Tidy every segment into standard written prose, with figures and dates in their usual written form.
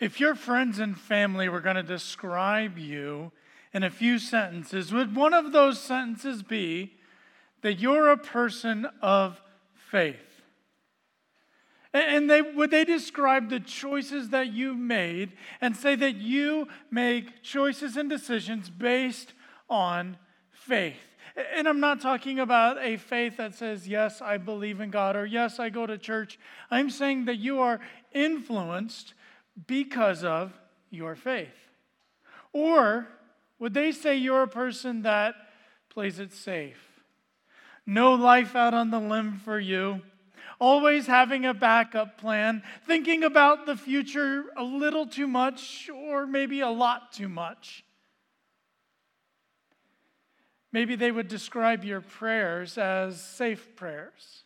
If your friends and family were going to describe you in a few sentences, would one of those sentences be that you're a person of faith? And would they describe the choices that you made and say that you make choices and decisions based on faith? And I'm not talking about a faith that says, yes, I believe in God, or yes, I go to church. I'm saying that you are influenced because of your faith. Or would they say you're a person that plays it safe? No life out on the limb for you. Always having a backup plan. Thinking about the future a little too much, or maybe a lot too much. Maybe they would describe your prayers as safe prayers.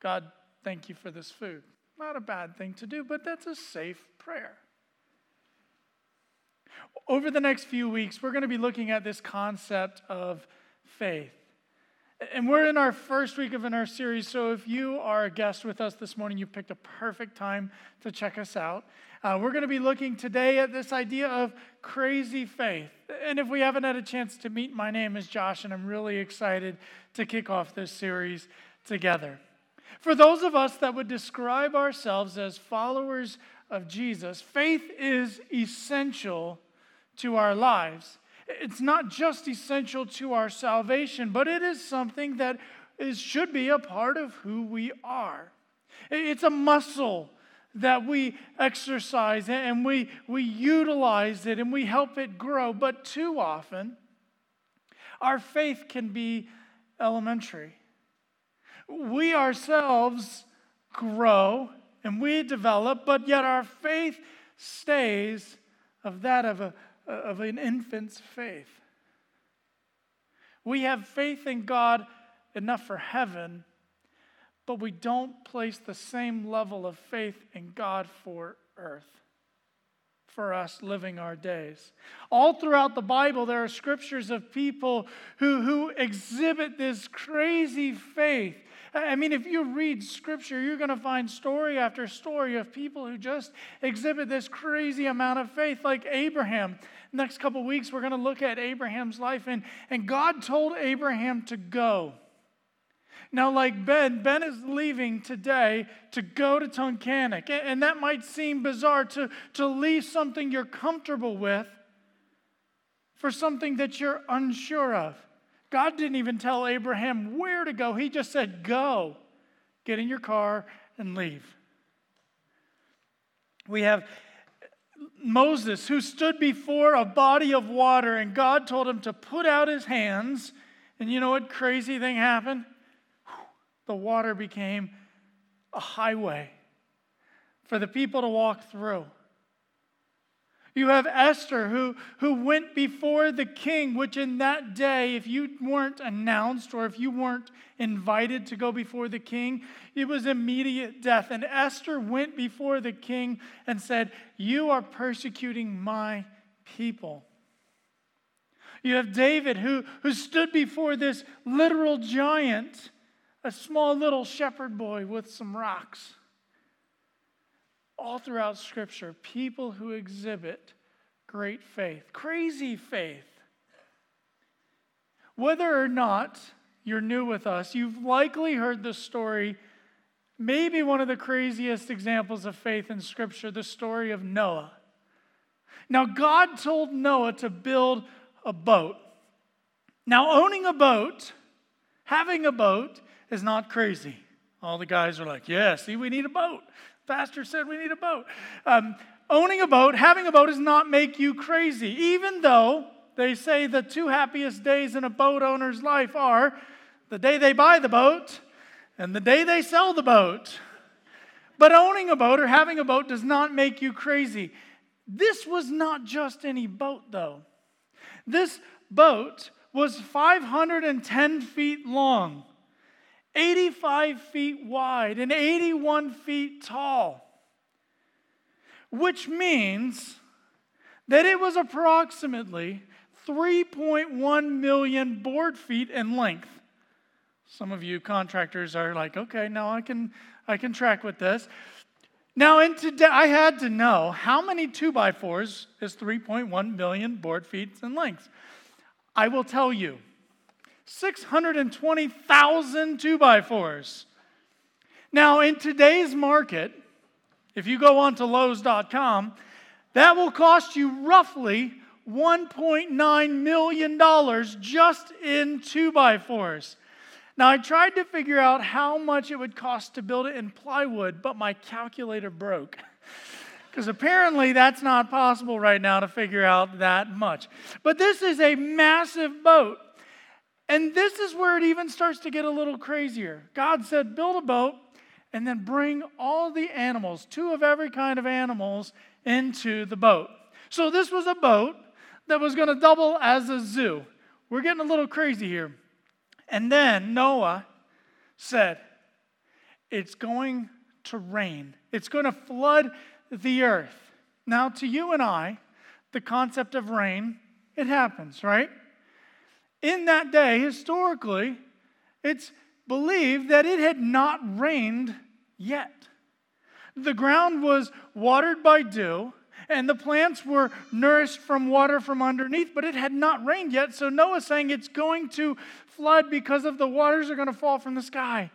God, thank you for this food. Not a bad thing to do, but that's a safe prayer. Over the next few weeks, we're going to be looking at this concept of faith. And we're in our first week of our series, so if you are a guest with us this morning, you picked a perfect time to check us out. We're going to be looking today at this idea of crazy faith. And if we haven't had a chance to meet, my name is Josh, and I'm really excited to kick off this series together. For those of us that would describe ourselves as followers of Jesus, faith is essential to our lives. It's not just essential to our salvation, but it is something that should be a part of who we are. It's a muscle that we exercise and we utilize it and we help it grow. But too often, our faith can be elementary. We ourselves grow and we develop, but yet our faith stays of that of an infant's faith. We have faith in God enough for heaven, but we don't place the same level of faith in God for earth, for us living our days. All throughout the Bible, there are scriptures of people who exhibit this crazy faith. I mean, if you read Scripture, you're going to find story after story of people who just exhibit this crazy amount of faith, like Abraham. Next couple of weeks, we're going to look at Abraham's life, and God told Abraham to go. Now, like Ben is leaving today to go to Tunkhannock, and that might seem bizarre to leave something you're comfortable with for something that you're unsure of. God didn't even tell Abraham where to go. He just said, go, get in your car, and leave. We have Moses, who stood before a body of water, and God told him to put out his hands. And you know what crazy thing happened? The water became a highway for the people to walk through. You have Esther who went before the king, which in that day, if you weren't announced or if you weren't invited to go before the king, it was immediate death. And Esther went before the king and said, "You are persecuting my people." You have David who stood before this literal giant, a small little shepherd boy with some rocks. All throughout Scripture, people who exhibit great faith, crazy faith. Whether or not you're new with us, you've likely heard the story, maybe one of the craziest examples of faith in Scripture, the story of Noah. Now, God told Noah to build a boat. Now, owning a boat, having a boat, is not crazy. All the guys are like, yeah, see, we need a boat. Pastor said we need a boat. Owning a boat, having a boat does not make you crazy, even though they say the two happiest days in a boat owner's life are the day they buy the boat and the day they sell the boat. But owning a boat or having a boat does not make you crazy. This was not just any boat, though. This boat was 510 feet long, 85 feet wide, and 81 feet tall, which means that it was approximately 3.1 million board feet in length. Some of you contractors are like, okay, now I can track with this. Now, I had to know how many 2x4s is 3.1 million board feet in length. I will tell you, 620,000 2x4s. Now, in today's market, if you go on to Lowe's.com, that will cost you roughly $1.9 million just in 2x4s. Now, I tried to figure out how much it would cost to build it in plywood, but my calculator broke. Because apparently that's not possible right now to figure out that much. But this is a massive boat. And this is where it even starts to get a little crazier. God said, build a boat and then bring all the animals, 2 of every kind of animals, into the boat. So this was a boat that was going to double as a zoo. We're getting a little crazy here. And then Noah said, it's going to rain. It's going to flood the earth. Now, to you and I, the concept of rain, it happens, right? In that day, historically, it's believed that it had not rained yet. The ground was watered by dew, and the plants were nourished from water from underneath, but it had not rained yet. So Noah's saying it's going to flood because of the waters are going to fall from the sky.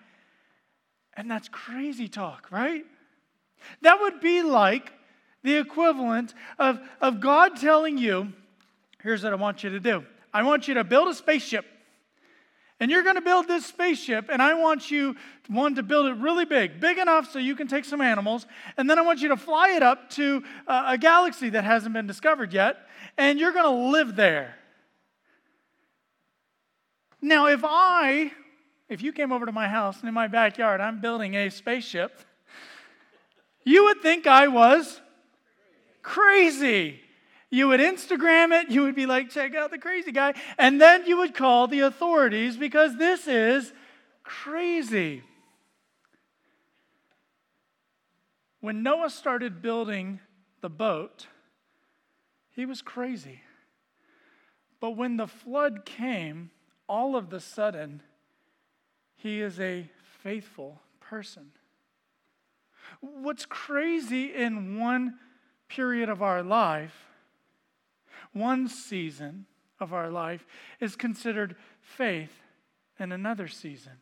And that's crazy talk, right? That would be like the equivalent of God telling you, here's what I want you to do. I want you to build a spaceship. And you're going to build this spaceship, and I want you, one, to build it really big, big enough so you can take some animals, and then I want you to fly it up to a galaxy that hasn't been discovered yet, and you're going to live there. Now, if you came over to my house and in my backyard, I'm building a spaceship, you would think I was crazy. You would Instagram it, you would be like, check out the crazy guy, and then you would call the authorities because this is crazy. When Noah started building the boat, he was crazy. But when the flood came, all of the sudden, he is a faithful person. What's crazy in one period of our life, one season of our life is considered faith in another season.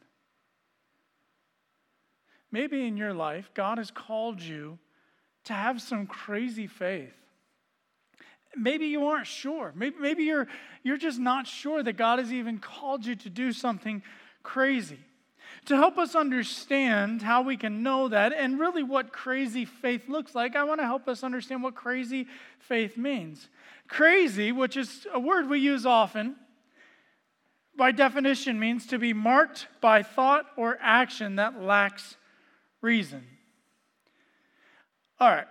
Maybe in your life, God has called you to have some crazy faith. Maybe you aren't sure. Maybe you're just not sure that God has even called you to do something crazy. To help us understand how we can know that and really what crazy faith looks like, I want to help us understand what crazy faith means. Crazy, which is a word we use often, by definition means to be marked by thought or action that lacks reason. All right.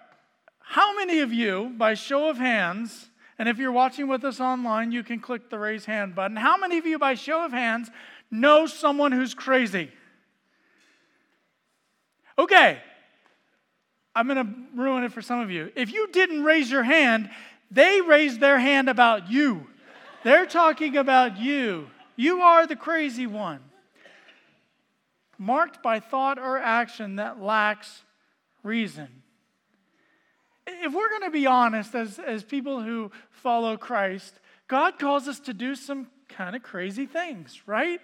How many of you, by show of hands, and if you're watching with us online, you can click the raise hand button. How many of you, by show of hands, know someone who's crazy? Okay, I'm going to ruin it for some of you. If you didn't raise your hand, they raised their hand about you. They're talking about you. You are the crazy one. Marked by thought or action that lacks reason. If we're going to be honest as people who follow Christ, God calls us to do some kind of crazy things, right?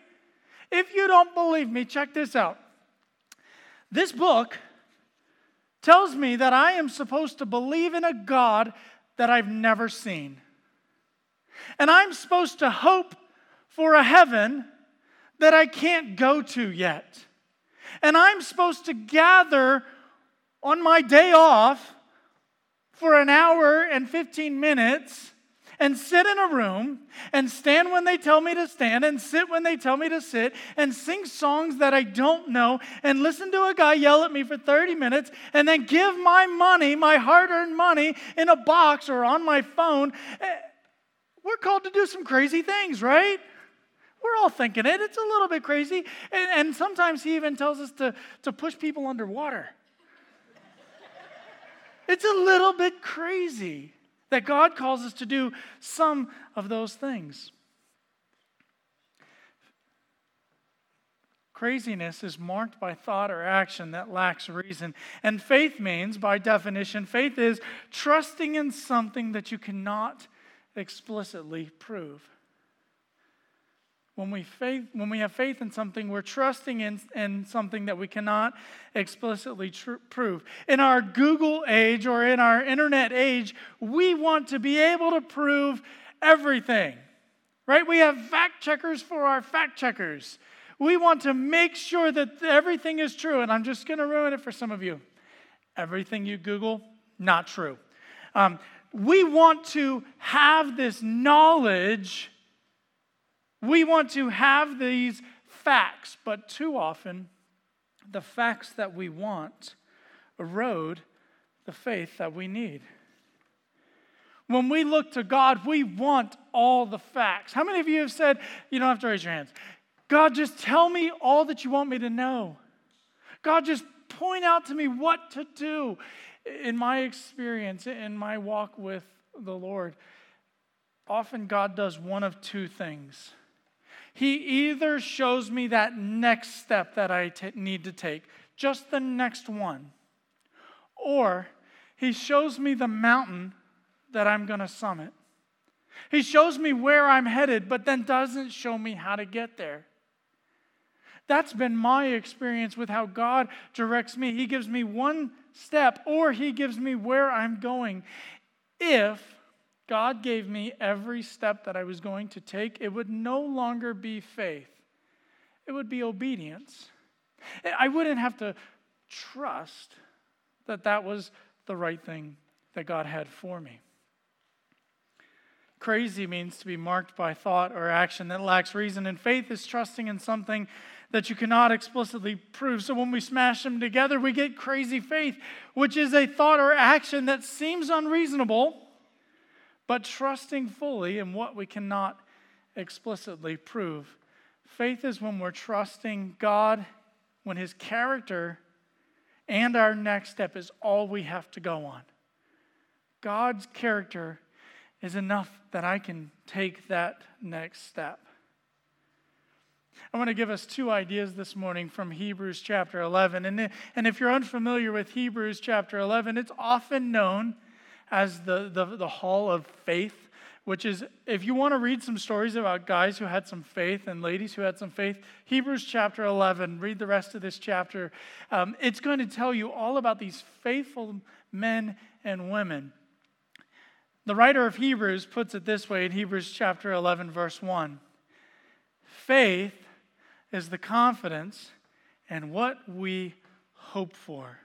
If you don't believe me, check this out. This book tells me that I am supposed to believe in a God that I've never seen. And I'm supposed to hope for a heaven that I can't go to yet. And I'm supposed to gather on my day off for an hour and 15 minutes and sit in a room and stand when they tell me to stand and sit when they tell me to sit and sing songs that I don't know and listen to a guy yell at me for 30 minutes and then give my money, my hard-earned money, in a box or on my phone. We're called to do some crazy things, right? We're all thinking it. It's a little bit crazy. And sometimes he even tells us to push people underwater. It's a little bit crazy that God calls us to do some of those things. Craziness is marked by thought or action that lacks reason. And faith means, by definition, faith is trusting in something that you cannot explicitly prove. When we have faith in something, we're trusting in something that we cannot explicitly prove. In our Google age or in our internet age, we want to be able to prove everything, right? We have fact checkers for our fact checkers. We want to make sure that everything is true, and I'm just going to ruin it for some of you. Everything you Google, not true. We want to have this knowledge. We want to have these facts, but too often the facts that we want erode the faith that we need. When we look to God, we want all the facts. How many of you have said, you don't have to raise your hands, God, just tell me all that you want me to know. God, just point out to me what to do. In my experience, in my walk with the Lord, often God does one of two things. He either shows me that next step that I need to take, just the next one, or he shows me the mountain that I'm going to summit. He shows me where I'm headed, but then doesn't show me how to get there. That's been my experience with how God directs me. He gives me one step, or he gives me where I'm going. If God gave me every step that I was going to take, it would no longer be faith. It would be obedience. I wouldn't have to trust that that was the right thing that God had for me. Crazy means to be marked by thought or action that lacks reason, and faith is trusting in something that you cannot explicitly prove. So when we smash them together, we get crazy faith, which is a thought or action that seems unreasonable, but trusting fully in what we cannot explicitly prove. Faith is when we're trusting God, when his character and our next step is all we have to go on. God's character is enough that I can take that next step. I want to give us two ideas this morning from Hebrews chapter 11. And if you're unfamiliar with Hebrews chapter 11, it's often known as the hall of faith, which is, if you want to read some stories about guys who had some faith and ladies who had some faith, Hebrews chapter 11, read the rest of this chapter. It's going to tell you all about these faithful men and women. The writer of Hebrews puts it this way in Hebrews chapter 11, verse 1. Faith is the confidence in what we hope for.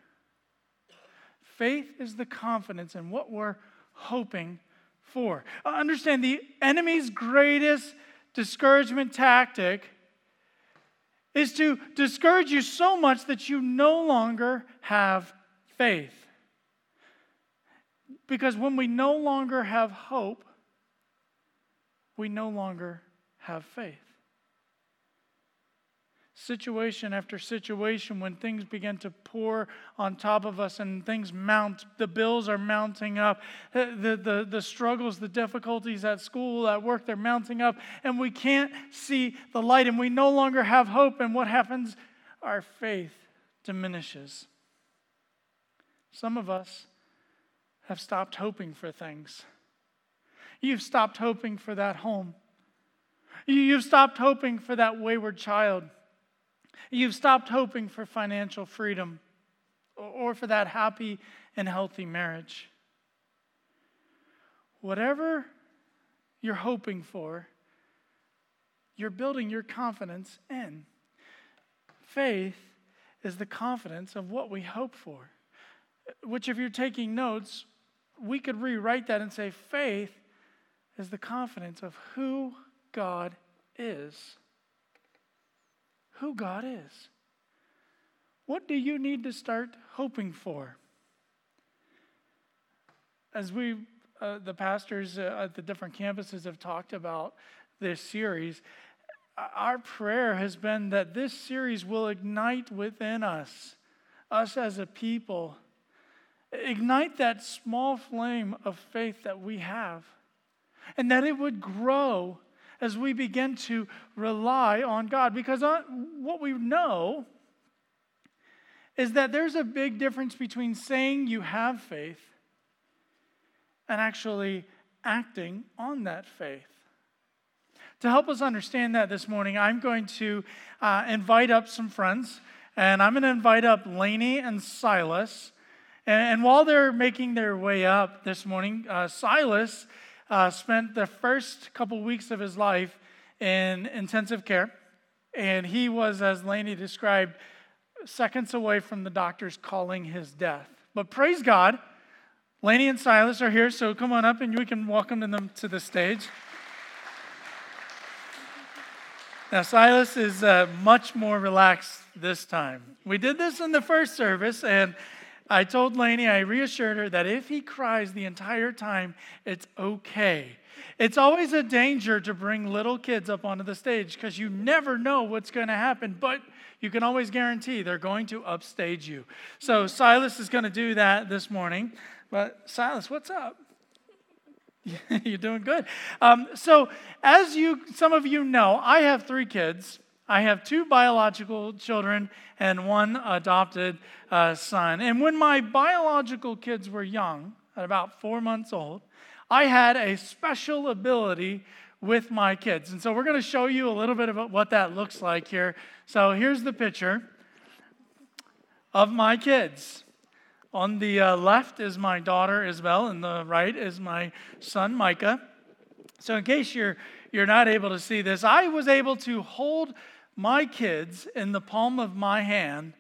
Faith is the confidence in what we're hoping for. Understand, the enemy's greatest discouragement tactic is to discourage you so much that you no longer have faith. Because when we no longer have hope, we no longer have faith. Situation after situation, when things begin to pour on top of us and things mount, the bills are mounting up, the struggles, the difficulties at school, at work, they're mounting up, and we can't see the light, and we no longer have hope, and what happens? Our faith diminishes. Some of us have stopped hoping for things. You've stopped hoping for that home. You've stopped hoping for that wayward child. You've stopped hoping for financial freedom or for that happy and healthy marriage. Whatever you're hoping for, you're building your confidence in. Faith is the confidence of what we hope for, which, if you're taking notes, we could rewrite that and say faith is the confidence of who God is. Who God is. What do you need to start hoping for? As we, the pastors at the different campuses have talked about this series, our prayer has been that this series will ignite within us, us as a people, ignite that small flame of faith that we have, and that it would grow as we begin to rely on God. Because what we know is that there's a big difference between saying you have faith and actually acting on that faith. To help us understand that this morning, I'm going to invite up some friends, and I'm going to invite up Lainey and Silas. And while they're making their way up this morning, Silas spent the first couple weeks of his life in intensive care, and he was, as Lainey described, seconds away from the doctors calling his death. But praise God, Lainey and Silas are here, so come on up and we can welcome them to the stage. Now, Silas is much more relaxed this time. We did this in the first service, and I told Lainey, I reassured her that if he cries the entire time, it's okay. It's always a danger to bring little kids up onto the stage because you never know what's going to happen, but you can always guarantee they're going to upstage you. So Silas is going to do that this morning. But Silas, what's up? You're doing good. So as some of you know, I have three kids. I have two biological children and one adopted son. And when my biological kids were young, at about 4 months old, I had a special ability with my kids. And so we're going to show you a little bit about what that looks like here. So here's the picture of my kids. On the left is my daughter, Isabel, and the right is my son, Micah. So in case you're not able to see this, I was able to hold my kids in the palm of my hand,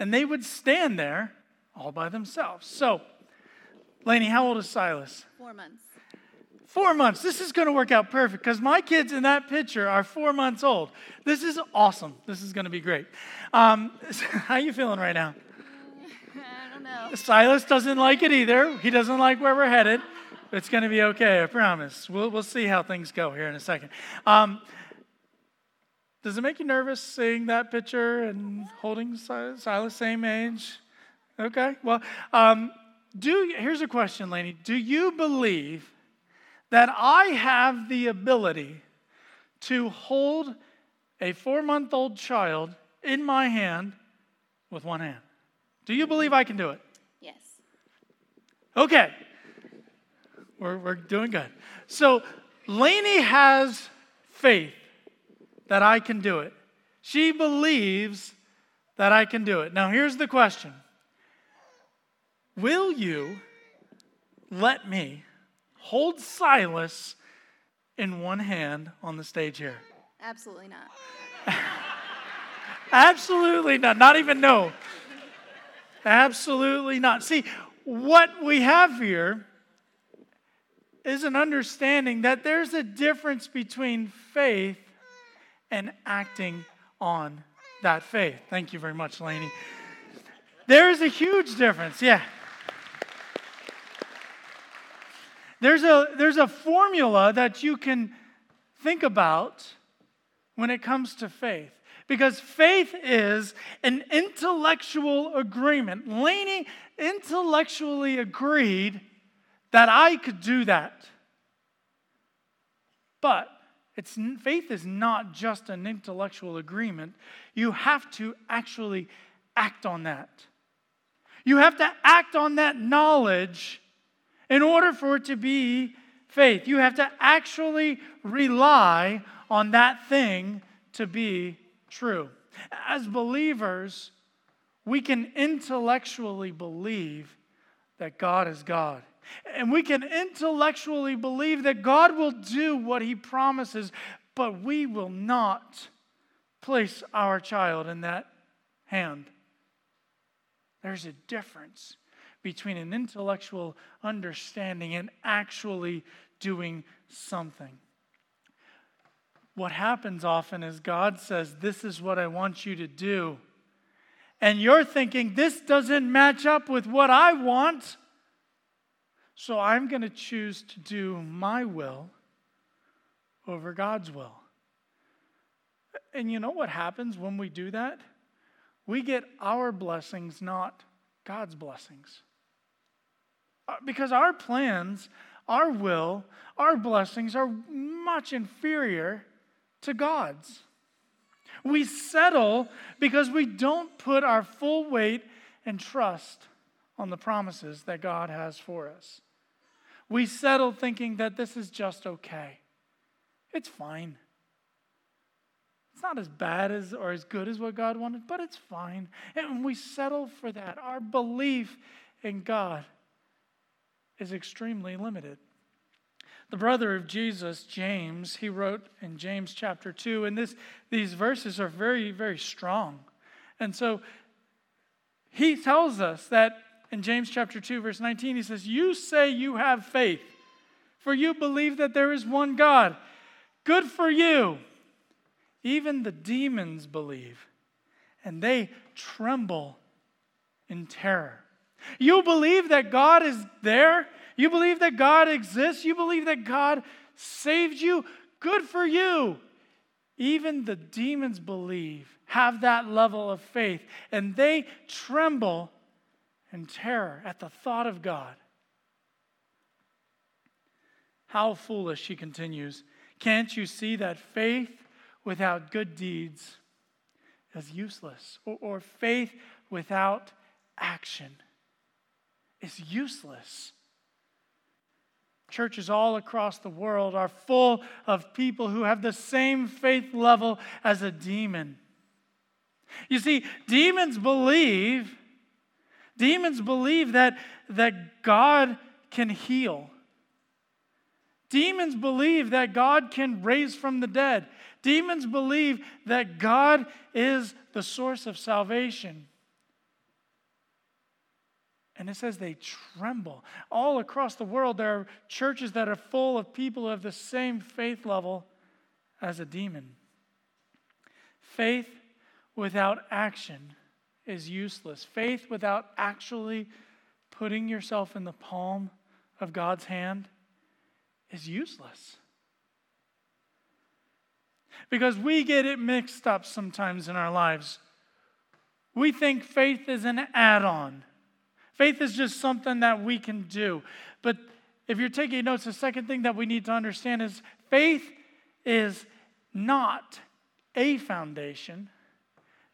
and they would stand there all by themselves. So, Lainey, how old is Silas? 4 months. 4 months. This is going to work out perfect because my kids in that picture are 4 months old. This is awesome. This is going to be great. How are you feeling right now? I don't know. Silas doesn't like it either. He doesn't like where we're headed. It's going to be okay, I promise. We'll see how things go here in a second. Does it make you nervous seeing that picture and holding Silas same age? Okay. Well, here's a question, Lainey. Do you believe that I have the ability to hold a 4-month-old child in my hand with one hand? Do you believe I can do it? Yes. Okay. We're doing good. So Lainey has faith that I can do it. She believes that I can do it. Now, here's the question. Will you let me hold Silas in one hand on the stage here? Absolutely not. Absolutely not. Not even no. Absolutely not. See, what we have here is an understanding that there's a difference between faith and acting on that faith. Thank you very much, Lainey. There is a huge difference, yeah. There's a formula that you can think about when it comes to faith. Because faith is an intellectual agreement. Lainey intellectually agreed that I could do that. But faith is not just an intellectual agreement. You have to actually act on that. You have to act on that knowledge in order for it to be faith. You have to actually rely on that thing to be true. As believers, we can intellectually believe that God is God. And we can intellectually believe that God will do what he promises, but we will not place our child in that hand. There's a difference between an intellectual understanding and actually doing something. What happens often is God says, "This is what I want you to do." And you're thinking, "This doesn't match up with what I want. So I'm going to choose to do my will over God's will." And you know what happens when we do that? We get our blessings, not God's blessings. Because our plans, our will, our blessings are much inferior to God's. We settle because we don't put our full weight and trust on the promises that God has for us. We settle thinking that this is just okay. It's fine. It's not as bad as or as good as what God wanted, but it's fine. And we settle for that. Our belief in God is extremely limited. The brother of Jesus, James, he wrote in James chapter 2, and these verses are very, very strong. And so he tells us that in James chapter 2, verse 19, he says, "You say you have faith, for you believe that there is one God. Good for you. Even the demons believe, and they tremble in terror." You believe that God is there? You believe that God exists? You believe that God saved you? Good for you. Even the demons believe, have that level of faith, and they tremble in terror at the thought of God. "How foolish," he continues, "can't you see that faith without good deeds is useless?" Or faith without action is useless. Churches all across the world are full of people who have the same faith level as a demon. You see, demons believe that God can heal. Demons believe that God can raise from the dead. Demons believe that God is the source of salvation. And it says they tremble. All across the world, there are churches that are full of people who have the same faith level as a demon. Faith without action is useless. Faith without actually putting yourself in the palm of God's hand is useless. Because we get it mixed up sometimes in our lives. We think faith is an add-on. Faith is just something that we can do. But if you're taking notes, the second thing that we need to understand is faith is not a foundation.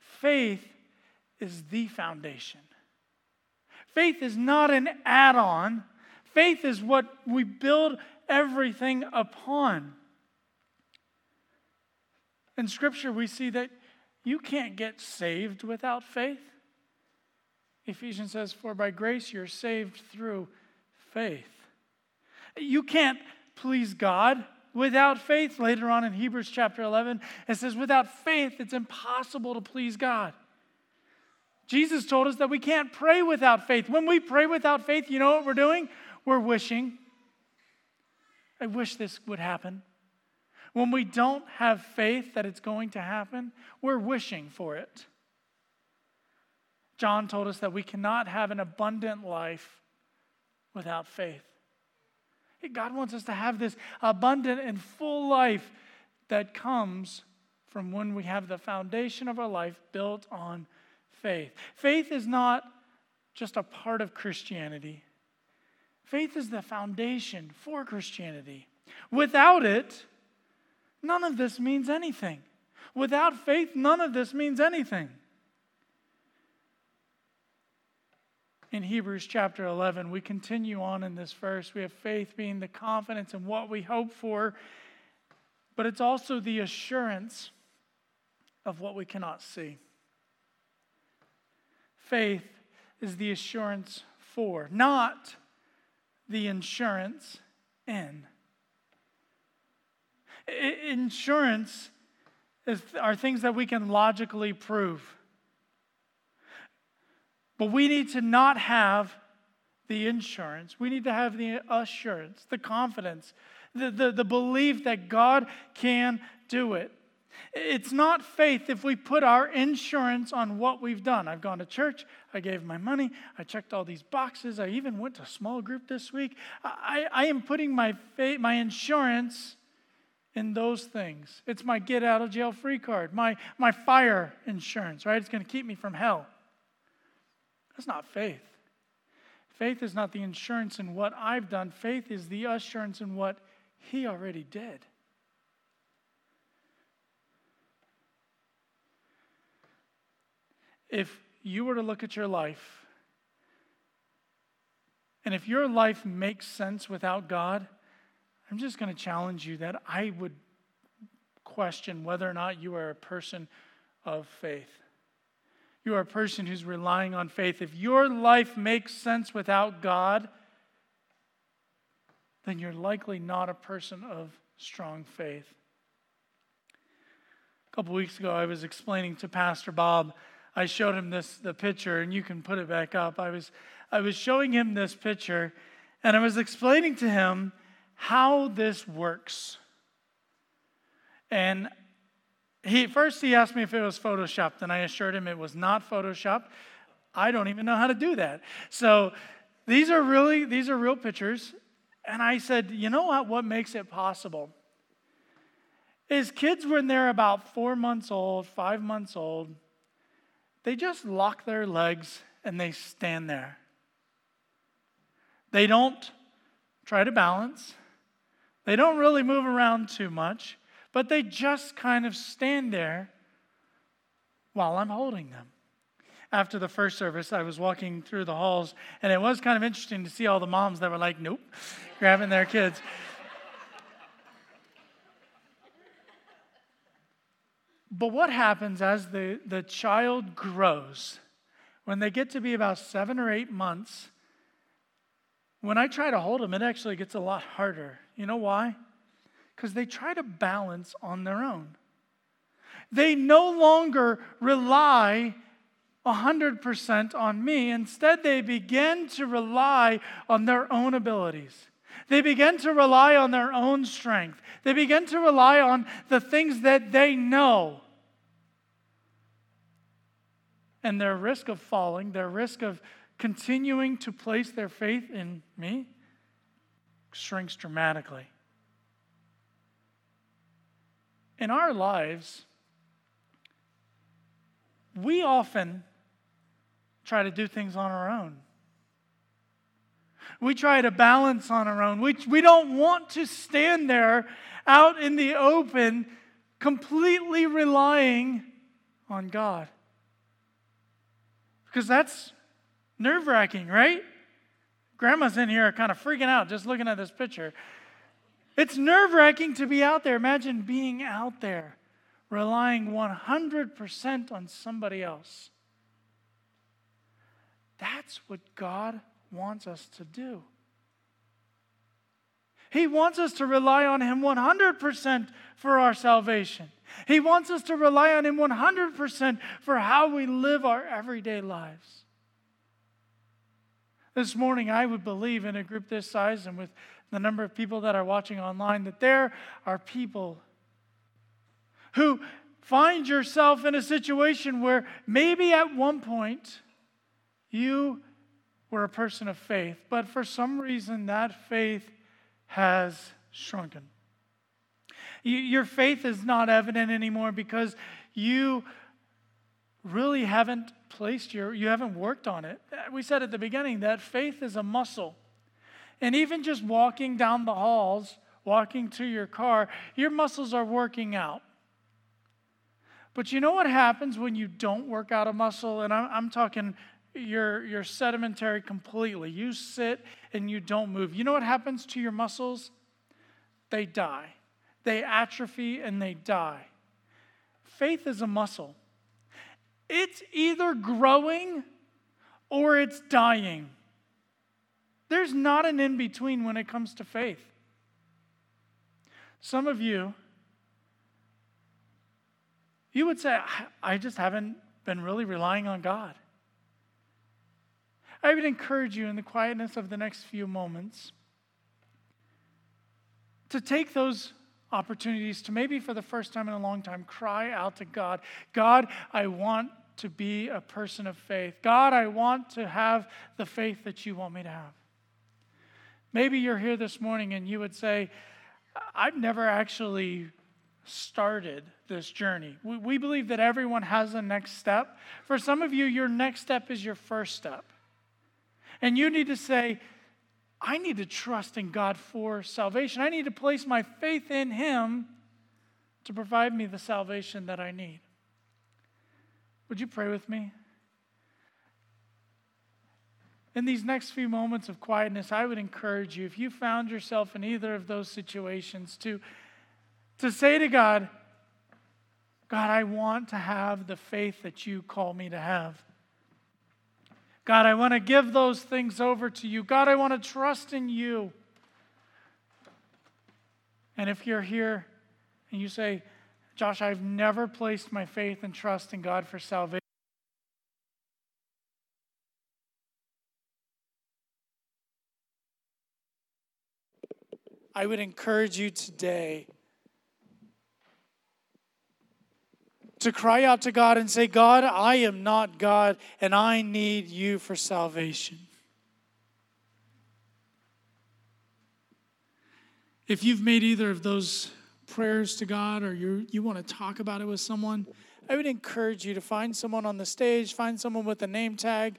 Faith is the foundation. Faith is not an add-on. Faith is what we build everything upon. In Scripture, we see that you can't get saved without faith. Ephesians says, "For by grace you're saved through faith." You can't please God without faith. Later on in Hebrews chapter 11, it says, "Without faith, it's impossible to please God." Jesus told us that we can't pray without faith. When we pray without faith, you know what we're doing? We're wishing. I wish this would happen. When we don't have faith that it's going to happen, we're wishing for it. John told us that we cannot have an abundant life without faith. God wants us to have this abundant and full life that comes from when we have the foundation of our life built on faith. Faith is not just a part of Christianity. Faith is the foundation for Christianity. Without it, none of this means anything. Without faith, none of this means anything. In Hebrews chapter 11, we continue on in this verse. We have faith being the confidence in what we hope for, but it's also the assurance of what we cannot see. Faith is the assurance for, not the insurance in. Insurance are things that we can logically prove. But we need to not have the insurance. We need to have the assurance, the confidence, the belief that God can do it. It's not faith if we put our insurance on what we've done. I've gone to church. I gave my money. I checked all these boxes. I even went to a small group this week. I am putting my insurance in those things. It's my get out of jail free card, my fire insurance, right? It's going to keep me from hell. That's not faith. Faith is not the insurance in what I've done. Faith is the assurance in what He already did. if you were to look at your life, and if your life makes sense without God, I'm just going to challenge you that I would question whether or not you are a person of faith. You are a person who's relying on faith. If your life makes sense without God, then you're likely not a person of strong faith. A couple weeks ago, I was explaining to Pastor Bob, I showed him the picture, and you can put it back up. I was showing him this picture, and I was explaining to him how this works. And he asked me if it was Photoshopped, and I assured him it was not Photoshopped. I don't even know how to do that. So these are real pictures. And I said, you know what makes it possible? Is kids, when they're about 4 months old, 5 months old, they just lock their legs and they stand there. They don't try to balance. They don't really move around too much, but they just kind of stand there while I'm holding them. After the first service, I was walking through the halls, and it was kind of interesting to see all the moms that were like, nope, grabbing their kids. But what happens as the child grows, when they get to be about 7 or 8 months, when I try to hold them, it actually gets a lot harder. You know why? Because they try to balance on their own. They no longer rely 100% on me. Instead, they begin to rely on their own abilities. They begin to rely on their own strength. They begin to rely on the things that they know. And their risk of falling, their risk of continuing to place their faith in me, shrinks dramatically. In our lives, we often try to do things on our own. We try to balance on our own. We don't want to stand there out in the open completely relying on God. Because that's nerve-wracking, right? Grandma's in here kind of freaking out just looking at this picture. It's nerve-wracking to be out there. Imagine being out there relying 100% on somebody else. That's what God wants us to do. He wants us to rely on Him 100% for our salvation. He wants us to rely on Him 100% for how we live our everyday lives. This morning, I would believe in a group this size and with the number of people that are watching online that there are people who find yourself in a situation where maybe at one point you were a person of faith, but for some reason that faith has shrunken. Your faith is not evident anymore because you really haven't placed you haven't worked on it. We said at the beginning that faith is a muscle. And even just walking down the halls, walking to your car, your muscles are working out. But you know what happens when you don't work out a muscle? And I'm talking you're sedimentary completely. You sit and you don't move. You know what happens to your muscles? They die. They atrophy and they die. Faith is a muscle. It's either growing or it's dying. There's not an in-between when it comes to faith. Some of you would say, I just haven't been really relying on God. I would encourage you in the quietness of the next few moments to take those opportunities to maybe for the first time in a long time cry out to God. God, I want to be a person of faith. God, I want to have the faith that you want me to have. Maybe you're here this morning and you would say, I've never actually started this journey. We believe that everyone has a next step. For some of you, your next step is your first step. And you need to say, I need to trust in God for salvation. I need to place my faith in Him to provide me the salvation that I need. Would you pray with me? in these next few moments of quietness, I would encourage you, if you found yourself in either of those situations, to say to God, God, I want to have the faith that you call me to have. God, I want to give those things over to you. God, I want to trust in you. And if you're here and you say, Josh, I've never placed my faith and trust in God for salvation. I would encourage you today to cry out to God and say, God, I am not God, and I need you for salvation. If you've made either of those prayers to God, or you want to talk about it with someone, I would encourage you to find someone on the stage, find someone with a name tag.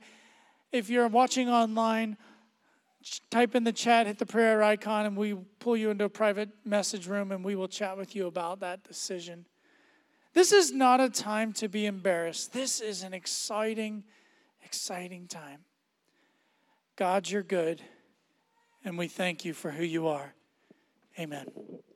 If you're watching online, type in the chat, hit the prayer icon, and we pull you into a private message room, and we will chat with you about that decision. This is not a time to be embarrassed. This is an exciting, exciting time. God, you're good, and we thank you for who you are. Amen.